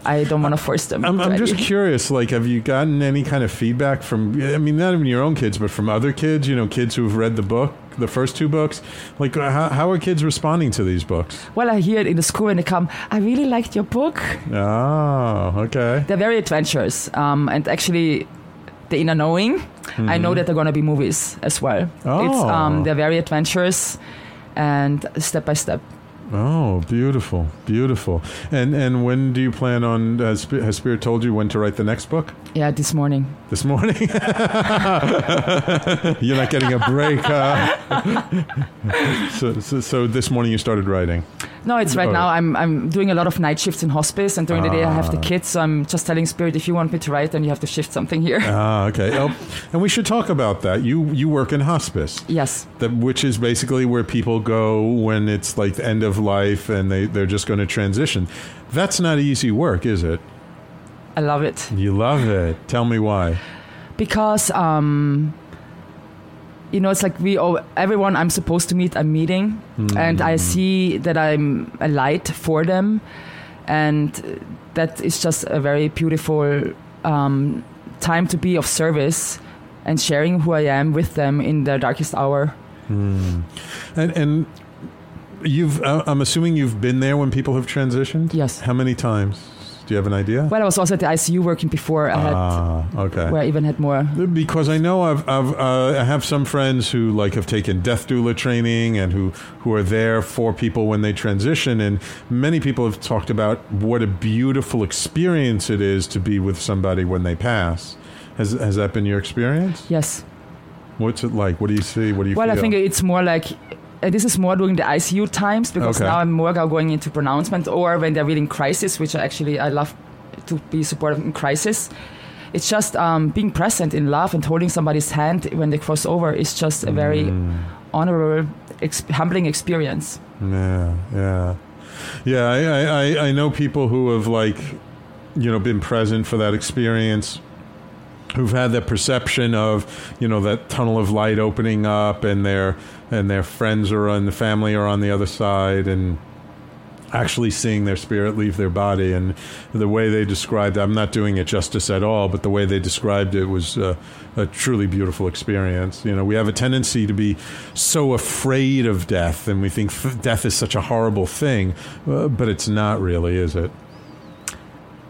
I don't want to force them. I'm, I'm just curious, like, have you gotten any kind of feedback from, I mean, not even your own kids, but from other kids, you know, kids who've read the book? The first two books, like how, how are kids responding to these books? Well, I hear it in the school when they come, I really liked your book. Oh, okay. They're very adventurous. Um, and actually, the Inner Knowing, mm-hmm. I know that they're going to be movies as well. Oh. It's, um, they're very adventurous and step by step. Oh, beautiful, beautiful. And and when do you plan on, uh, Sp- has Spirit told you when to write the next book? Yeah, this morning. This morning? You're not getting a break, huh? so, so so this morning you started writing? No, it's right oh. now. I'm I'm doing a lot of night shifts in hospice, and during ah. the day I have the kids, so I'm just telling Spirit, if you want me to write, then you have to shift something here. Ah, okay. Oh, and we should talk about that. You you work in hospice. Yes. The, which is basically where people go when it's like the end of life and they, they're just going to transition. That's not easy work, is it? I love it. You love it. Tell me why. Because, um, you know, it's like we all, everyone I'm supposed to meet, I'm meeting. Mm. And I see that I'm a light for them. And that is just a very beautiful um, time to be of service and sharing who I am with them in their darkest hour. Mm. And and you've uh, I'm assuming you've been there when people have transitioned? Yes. How many times? Do you have an idea? Well, I was also at the I C U working before I had, ah, okay. where I even had more. Because I know I've, I've uh, I have some friends who like have taken death doula training and who, who are there for people when they transition. And many people have talked about what a beautiful experience it is to be with somebody when they pass. Has has that been your experience? Yes. What's it like? What do you see? What do you well, feel? Well, I think it's more like... Uh, this is more during the I C U times because okay. now I'm more going into pronouncement or when they're really in crisis, which actually I love to be supportive in crisis. It's just um, being present in love and holding somebody's hand when they cross over is just a very mm. honorable, ex- humbling experience. Yeah, yeah. Yeah, I, I, I know people who have like, you know, been present for that experience, who've had that perception of, you know, that tunnel of light opening up and their and their friends are on the family are on the other side and actually seeing their spirit leave their body. And the way they described, I'm not doing it justice at all, but the way they described it was uh, a truly beautiful experience. You know, we have a tendency to be so afraid of death and we think f- death is such a horrible thing, uh, but it's not really, is it?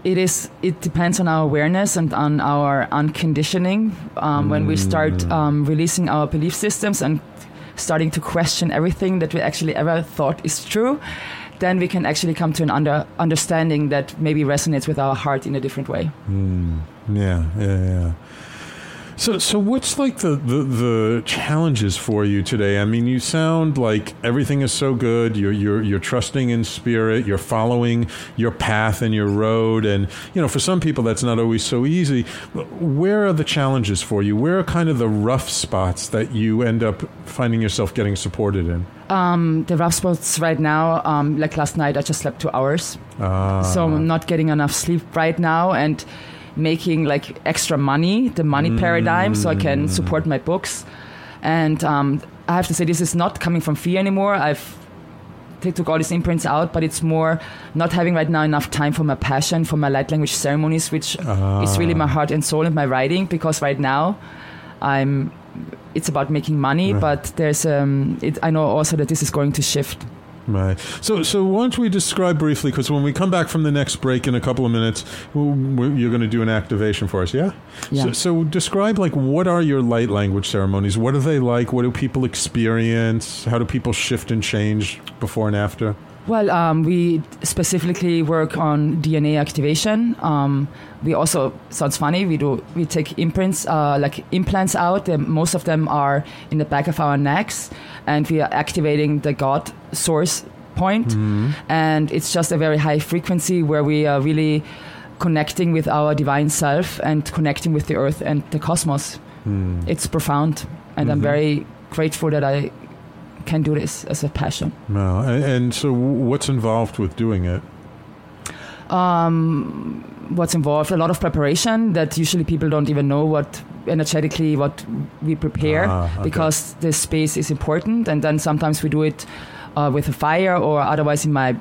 It is. It depends on our awareness and on our unconditioning. Um, mm. When we start um, releasing our belief systems and starting to question everything that we actually ever thought is true, then we can actually come to an under understanding that maybe resonates with our heart in a different way. Mm. Yeah, yeah, yeah. So, so what's like the, the, the challenges for you today? I mean, you sound like everything is so good. You're you're you're trusting in spirit. You're following your path and your road. And you know, for some people, that's not always so easy. Where are the challenges for you? Where are kind of the rough spots that you end up finding yourself getting supported in? Um, the rough spots right now, um, like last night, I just slept two hours, ah. so I'm not getting enough sleep right now, and making like extra money, the money mm. paradigm, so I can support my books. And um, I have to say, this is not coming from fear anymore. I've t- took all these imprints out, but it's more not having right now enough time for my passion, for my light language ceremonies, which ah. is really my heart and soul and my writing, because right now I'm. It's about making money, right. but there's. Um, it, I know also that this is going to shift. Right. So, so why don't we describe briefly, because when we come back from the next break in a couple of minutes, we'll, we're, you're going to do an activation for us, yeah? Yeah. So, so describe, like, what are your light language ceremonies? What are they like? What do people experience? How do people shift and change before and after? Well, um, we specifically work on D N A activation. Um, we also, sounds funny, we do we take imprints, uh, like implants out. And most of them are in the back of our necks, and we are activating the God source point. Mm-hmm. And it's just a very high frequency where we are really connecting with our divine self and connecting with the earth and the cosmos. Mm. It's profound, and mm-hmm. I'm very grateful that I can do this as a passion. Wow. And, and so what's involved with doing it? Um, what's involved? A lot of preparation that usually people don't even know what energetically what we prepare ah, okay. because the space is important. And then sometimes we do it uh, with a fire or otherwise in my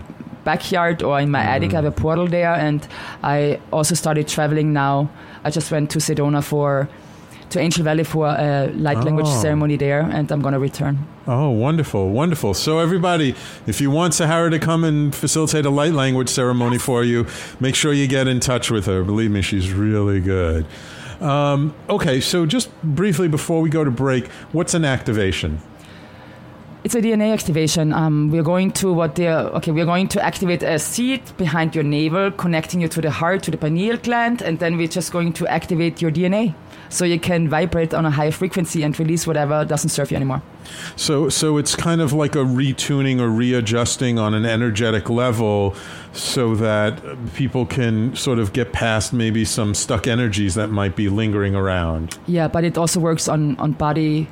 backyard or in my mm. attic. I have a portal there. And I also started traveling now. I just went to Sedona for to Angel Valley for a light language oh. ceremony there, and I'm going to return. Oh, wonderful, wonderful. So everybody, if you want Sahara to come and facilitate a light language ceremony for you, make sure you get in touch with her. Believe me, she's really good. Um, okay, so just briefly before we go to break, what's an activation? It's a D N A activation. Um, we're going to what they are, okay. We're going to activate a seed behind your navel, connecting you to the heart, to the pineal gland, and then we're just going to activate your D N A, so you can vibrate on a high frequency and release whatever doesn't serve you anymore. So, so it's kind of like a retuning or readjusting on an energetic level, so that people can sort of get past maybe some stuck energies that might be lingering around. Yeah, but it also works on on body.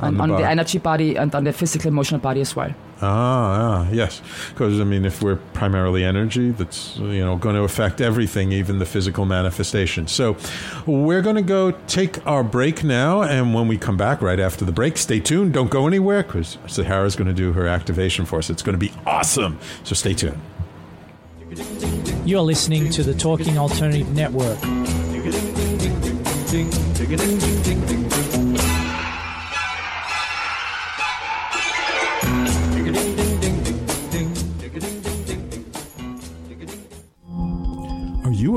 On, the, on the energy body and on the physical, emotional body as well. Ah, ah yes. Because, I mean, if we're primarily energy, that's, you know, going to affect everything, even the physical manifestation. So we're going to go take our break now. And when we come back right after the break, stay tuned. Don't go anywhere because Sahara's going to do her activation for us. It's going to be awesome. So stay tuned. You're listening to the Talking Alternative Network. ding, ding, ding, ding, ding, ding, ding. Are you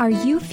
Are you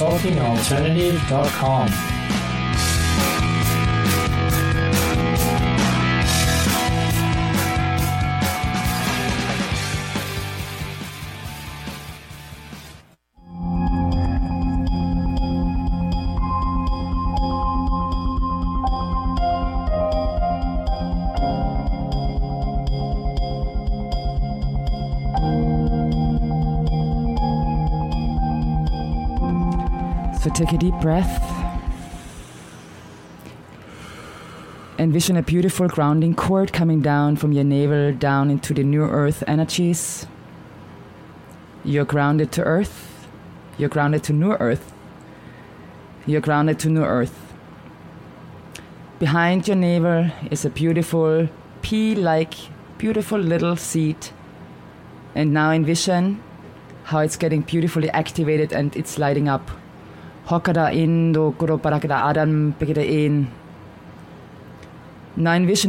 talking alternative dot com. Take a deep breath. Envision a beautiful grounding cord coming down from your navel down into the new earth energies. You're grounded to earth. You're grounded to new earth. You're grounded to new earth. Behind your navel is a beautiful pea-like, beautiful little seed. And now envision how it's getting beautifully activated and it's lighting up. Now envision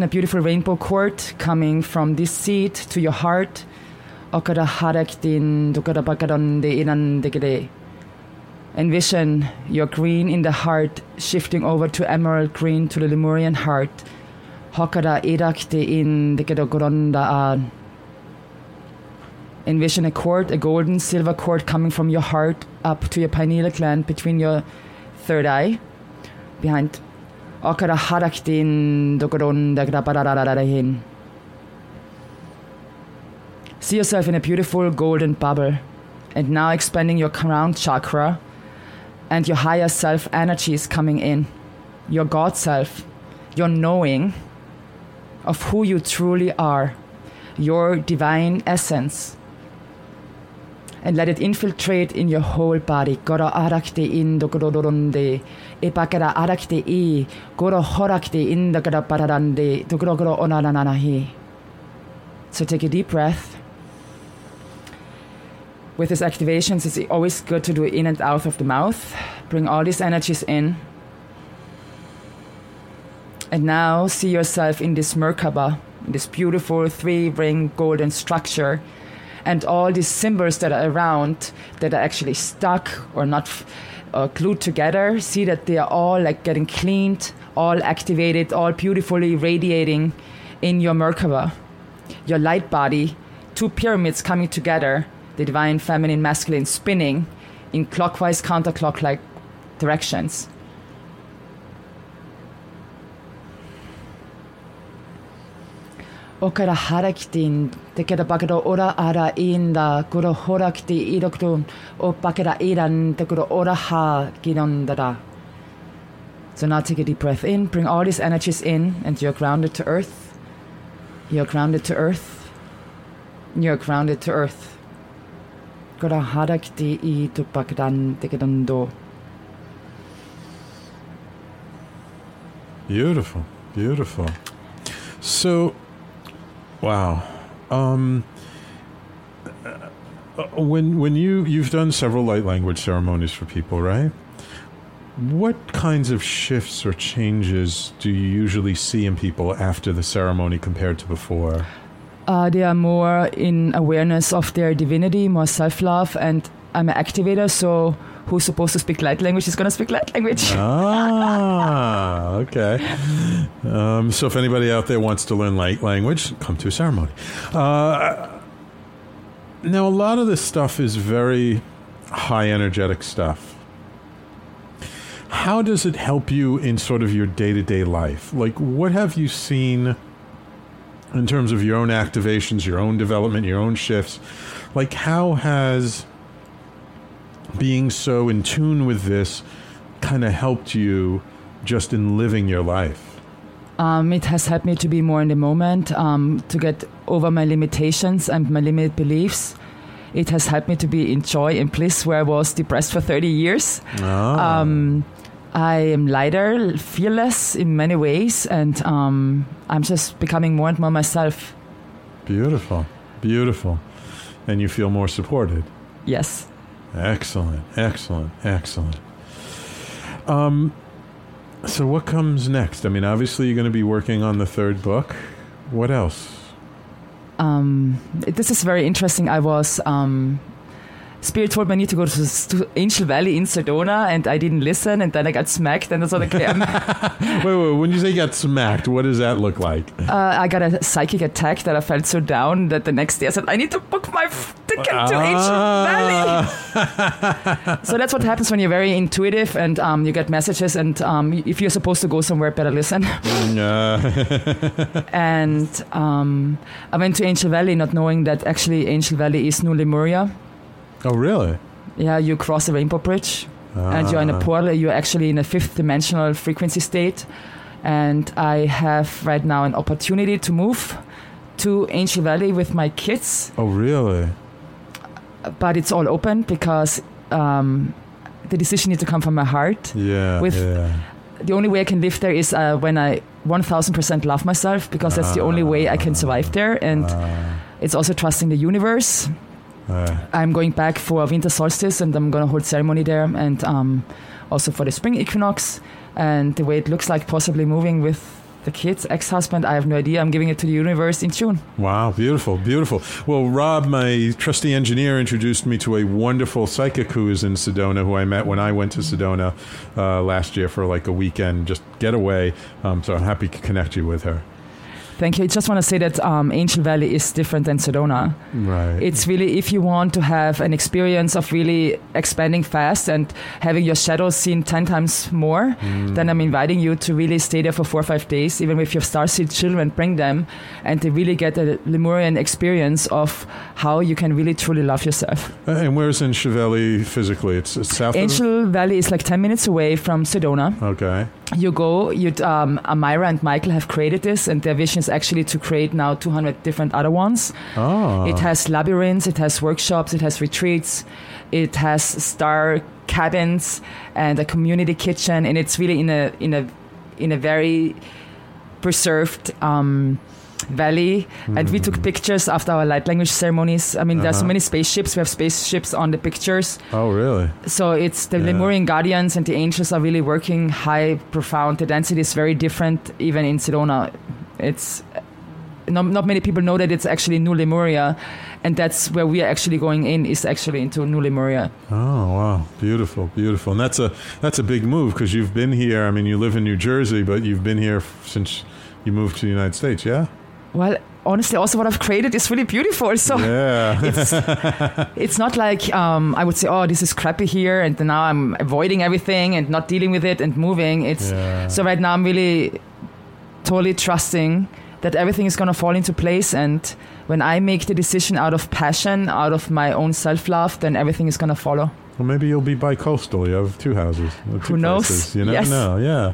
a beautiful rainbow cord coming from this seed to your heart. Envision your green in the heart shifting over to emerald green to the Lemurian heart. Envision a cord, a golden silver cord coming from your heart up to your pineal gland between your third eye, behind. See yourself in a beautiful golden bubble and now expanding your crown chakra and your higher self energy is coming in. Your God self, your knowing of who you truly are, your divine essence. And let it infiltrate in your whole body. So take a deep breath. With these activations, it's always good to do in and out of the mouth. Bring all these energies in. And now see yourself in this Merkaba, this beautiful three-ring golden structure. And all these symbols that are around, that are actually stuck or not f- or glued together, see that they are all like getting cleaned, all activated, all beautifully radiating in your Merkaba, your light body. Two pyramids coming together, the divine, feminine, masculine, spinning in clockwise, counterclockwise directions. So now take a deep breath in, bring all these energies in, and you're grounded to earth. You're grounded to earth. You're grounded to earth. Beautiful, beautiful. So, wow. Um, when when you, you've done several light language ceremonies for people, right? What kinds of shifts or changes do you usually see in people after the ceremony compared to before? Uh, they are more in awareness of their divinity, more self-love, and I'm an activator, so who's supposed to speak light language is going to speak light language. Ah, okay. Um, so if anybody out there wants to learn light language, come to a ceremony. Uh, now, a lot of this stuff is very high energetic stuff. How does it help you in sort of your day-to-day life? Like, what have you seen in terms of your own activations, your own development, your own shifts? Like, how has being so in tune with this kind of helped you just in living your life? Um, it has helped me to be more in the moment, um, to get over my limitations and my limited beliefs. It has helped me to be in joy and bliss where I was depressed for thirty years. Ah. Um, I am lighter, fearless in many ways, and um, I'm just becoming more and more myself. Beautiful. Beautiful. And you feel more supported. Yes. Excellent, excellent, excellent. Um, so what comes next? I mean, obviously you're going to be working on the third book. What else? Um, this is very interesting. I was... Um, Spirit told me I need to go to, to Angel Valley in Sedona, and I didn't listen, and then I got smacked, and that's what I came. wait, wait, when you say you got smacked, what does that look like? Uh, I got a psychic attack that I felt so down that the next day I said, I need to book my f- ticket ah. to Angel Valley. So that's what happens when you're very intuitive, and um, you get messages, and um, if you're supposed to go somewhere, better listen. And um, I went to Angel Valley not knowing that actually Angel Valley is New Lemuria. Oh, really? Yeah, you cross a rainbow bridge, ah. and you're in a portal. You're actually in a fifth dimensional frequency state. And I have right now an opportunity to move to Angel Valley with my kids. Oh, really? But it's all open because um, the decision needs to come from my heart. Yeah, with yeah. The only way I can live there is uh, when I one thousand percent love myself, because that's ah. the only way I can survive there. And ah. it's also trusting the universe. Uh, I'm going back for winter solstice, and I'm going to hold ceremony there, and um, also for the spring equinox. And the way it looks like possibly moving with the kids, ex-husband, I have no idea. I'm giving it to the universe in June. Wow, beautiful, beautiful. Well, Rob, my trusty engineer, introduced me to a wonderful psychic who is in Sedona, who I met when I went to Sedona uh, last year for like a weekend, just getaway. Um, so I'm happy to connect you with her. Thank you. I just want to say that um, Angel Valley is different than Sedona. Right. It's really, if you want to have an experience of really expanding fast and having your shadows seen ten times more, mm. then I'm inviting you to really stay there for four or five days, even with your starseed children, bring them, and they really get a Lemurian experience of how you can really truly love yourself. Uh, and where's Angel Valley physically? It's, it's south Angel of Angel Valley is like ten minutes away from Sedona. Okay. You go, you'd, um, Amira and Michael have created this, and their vision is actually to create now two hundred different other ones. Oh. It has labyrinths, it has workshops, it has retreats, it has star cabins and a community kitchen, and it's really in a in a in a very preserved um, valley. Mm. And we took pictures after our light language ceremonies. I mean, uh-huh. There are so many spaceships. We have spaceships on the pictures. Oh, really? So it's the yeah. Lemurian guardians and the angels are really working high, profound. The density is very different, even in Sedona. It's not, not many people know that it's actually New Lemuria, and that's where we are actually going in, is actually into New Lemuria. Oh, wow. Beautiful, beautiful. And that's a that's a big move, because you've been here. I mean, you live in New Jersey, but you've been here f- since you moved to the United States, yeah? Well, honestly, also what I've created is really beautiful. So yeah. it's it's not like um, I would say, oh, this is crappy here, and now I'm avoiding everything and not dealing with it and moving. It's yeah. So right now I'm really... totally trusting that everything is going to fall into place, and when I make the decision out of passion, out of my own self-love, then everything is going to follow. Well, maybe you'll be bi-coastal. You have two houses. Two Who knows? Places. You never yes. know. Yeah.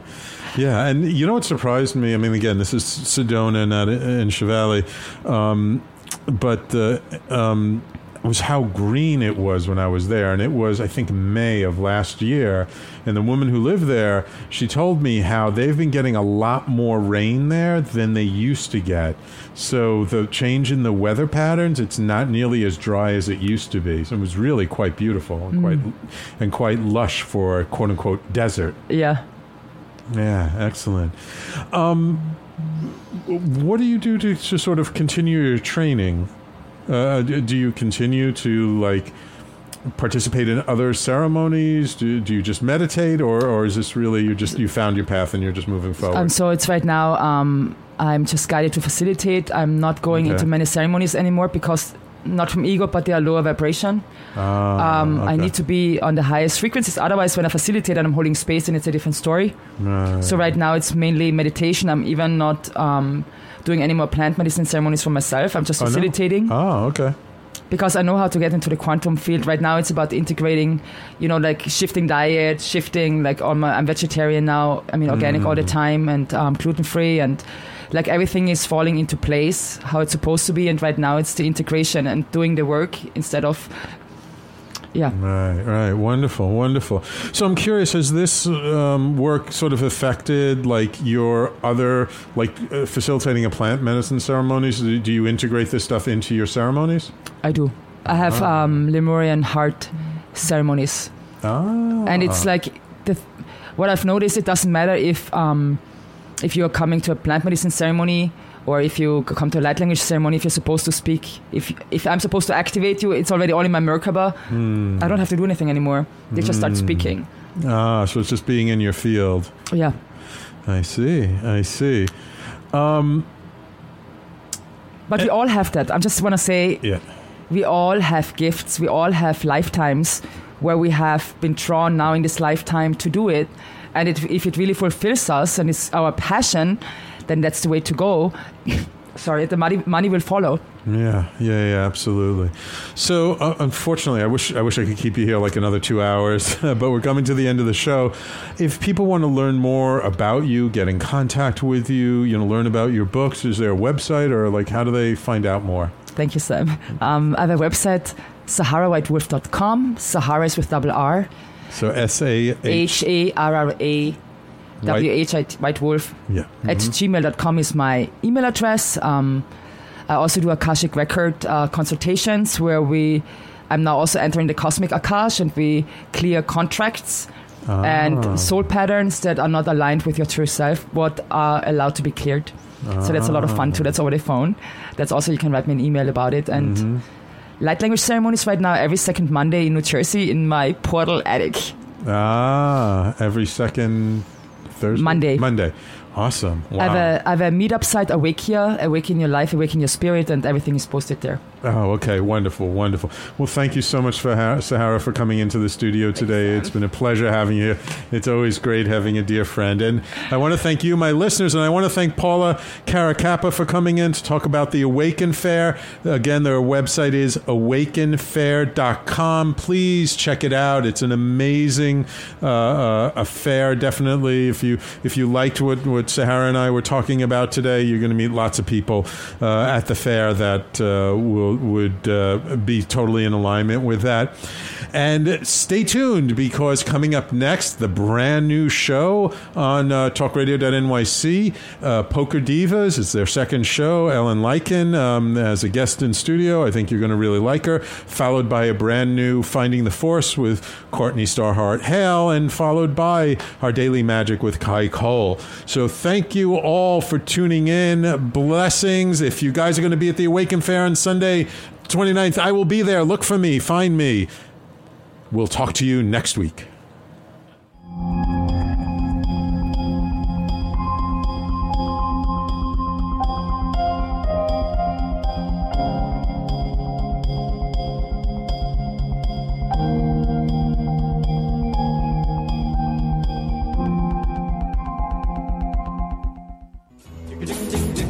Yeah. And you know what surprised me? I mean, again, this is Sedona, not in Chevalier, um, but uh, um, was how green it was when I was there. And it was, I think, May of last year. And the woman who lived there, she told me how they've been getting a lot more rain there than they used to get. So the change in the weather patterns, it's not nearly as dry as it used to be. So it was really quite beautiful and, mm. quite, and quite lush for, quote-unquote, desert. Yeah. Yeah, excellent. Um, what do you do to, to sort of continue your training? Uh, do you continue to, like, participate in other ceremonies? Do, do you just meditate, or, or is this really you just you found your path and you're just moving forward? Um, so it's right now. Um, I'm just guided to facilitate. I'm not going okay. into many ceremonies anymore because not from ego, but they are lower vibration. Ah, um, okay. I need to be on the highest frequencies. Otherwise, when I facilitate and I'm holding space, then it's a different story. Right. So right now it's mainly meditation. I'm even not um, doing any more plant medicine ceremonies for myself. I'm just facilitating. Oh, no. Oh, okay. Because I know how to get into the quantum field. Right now it's about integrating, you know, like shifting diet, shifting, like all my, I'm vegetarian now, I mean organic mm. all the time, and um, gluten-free, and like everything is falling into place how it's supposed to be. And right now it's the integration and doing the work instead of, yeah. Right, right. Wonderful, wonderful. So I'm curious, has this um, work sort of affected like your other, like uh, facilitating a plant medicine ceremonies? Do you integrate this stuff into your ceremonies? I do. I have oh. um, Lemurian heart ceremonies. Oh. And it's like, the th- what I've noticed, it doesn't matter if um, if you're coming to a plant medicine ceremony or if you come to a light language ceremony, if you're supposed to speak, if if I'm supposed to activate you, it's already all in my Merkaba. Mm. I don't have to do anything anymore. They mm. just start speaking. Ah, so it's just being in your field. Yeah. I see, I see. Um, but we all have that. I just want to say... Yeah. We all have gifts. We all have lifetimes where we have been drawn now in this lifetime to do it. And it, if it really fulfills us and it's our passion, then that's the way to go. Sorry, the money money will follow. Yeah, yeah, yeah, absolutely. So, uh, unfortunately, I wish I wish I could keep you here like another two hours, but we're coming to the end of the show. If people want to learn more about you, get in contact with you, you know, learn about your books, is there a website, or like how do they find out more? Thank you, Sam. Um, I have a website, sahara white wolf dot com. Sahara is with double R. So S A H A R R A W H I T White Wolf yeah. mm-hmm. at gmail dot com is my email address. Um, I also do Akashic record uh, consultations where we, I'm now also entering the cosmic Akash, and we clear contracts ah. and soul patterns that are not aligned with your true self, what are allowed to be cleared. Ah. So that's a lot of fun too. That's over the phone. That's also, you can write me an email about it. And mm-hmm. light language ceremonies right now every second Monday in New Jersey in my portal attic. Ah, every second... Thursday? Monday. Monday. Awesome. Wow. I have a, I have a meetup site, Awakia, Awaken Your Life, Awaken Your Spirit, and everything is posted there. Oh, okay. Wonderful, wonderful. Well, thank you so much, for ha- Sahara, for coming into the studio today. Thanks, it's been a pleasure having you. It's always great having a dear friend. And I want to thank you, my listeners, and I want to thank Paula Caracappa for coming in to talk about the Awaken Fair. Again, their website is awaken fair dot com. Please check it out. It's an amazing uh, uh, affair, definitely. If you, if you liked what, what Sahara and I were talking about today, you're going to meet lots of people uh, at the fair that uh, will, would uh, be totally in alignment with that. And stay tuned, because coming up next, the brand new show on uh, talk radio dot N Y C, uh, Poker Divas. It's their second show. Ellen Lycan um, as a guest in studio. I think you're going to really like her. Followed by a brand new Finding the Force with Courtney Starhart Hale, and followed by Our Daily Magic with Kai Cole. So thank you all for tuning in. Blessings. If you guys are going to be at the Awaken Fair on Sunday, twenty-ninth, I will be there. Look for me. Find me. We'll talk to you next week.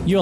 You're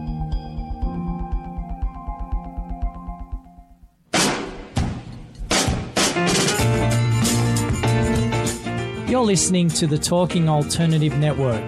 You're listening to the Talking Alternative Network.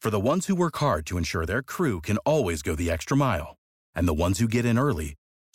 For the ones who work hard to ensure their crew can always go the extra mile, and the ones who get in early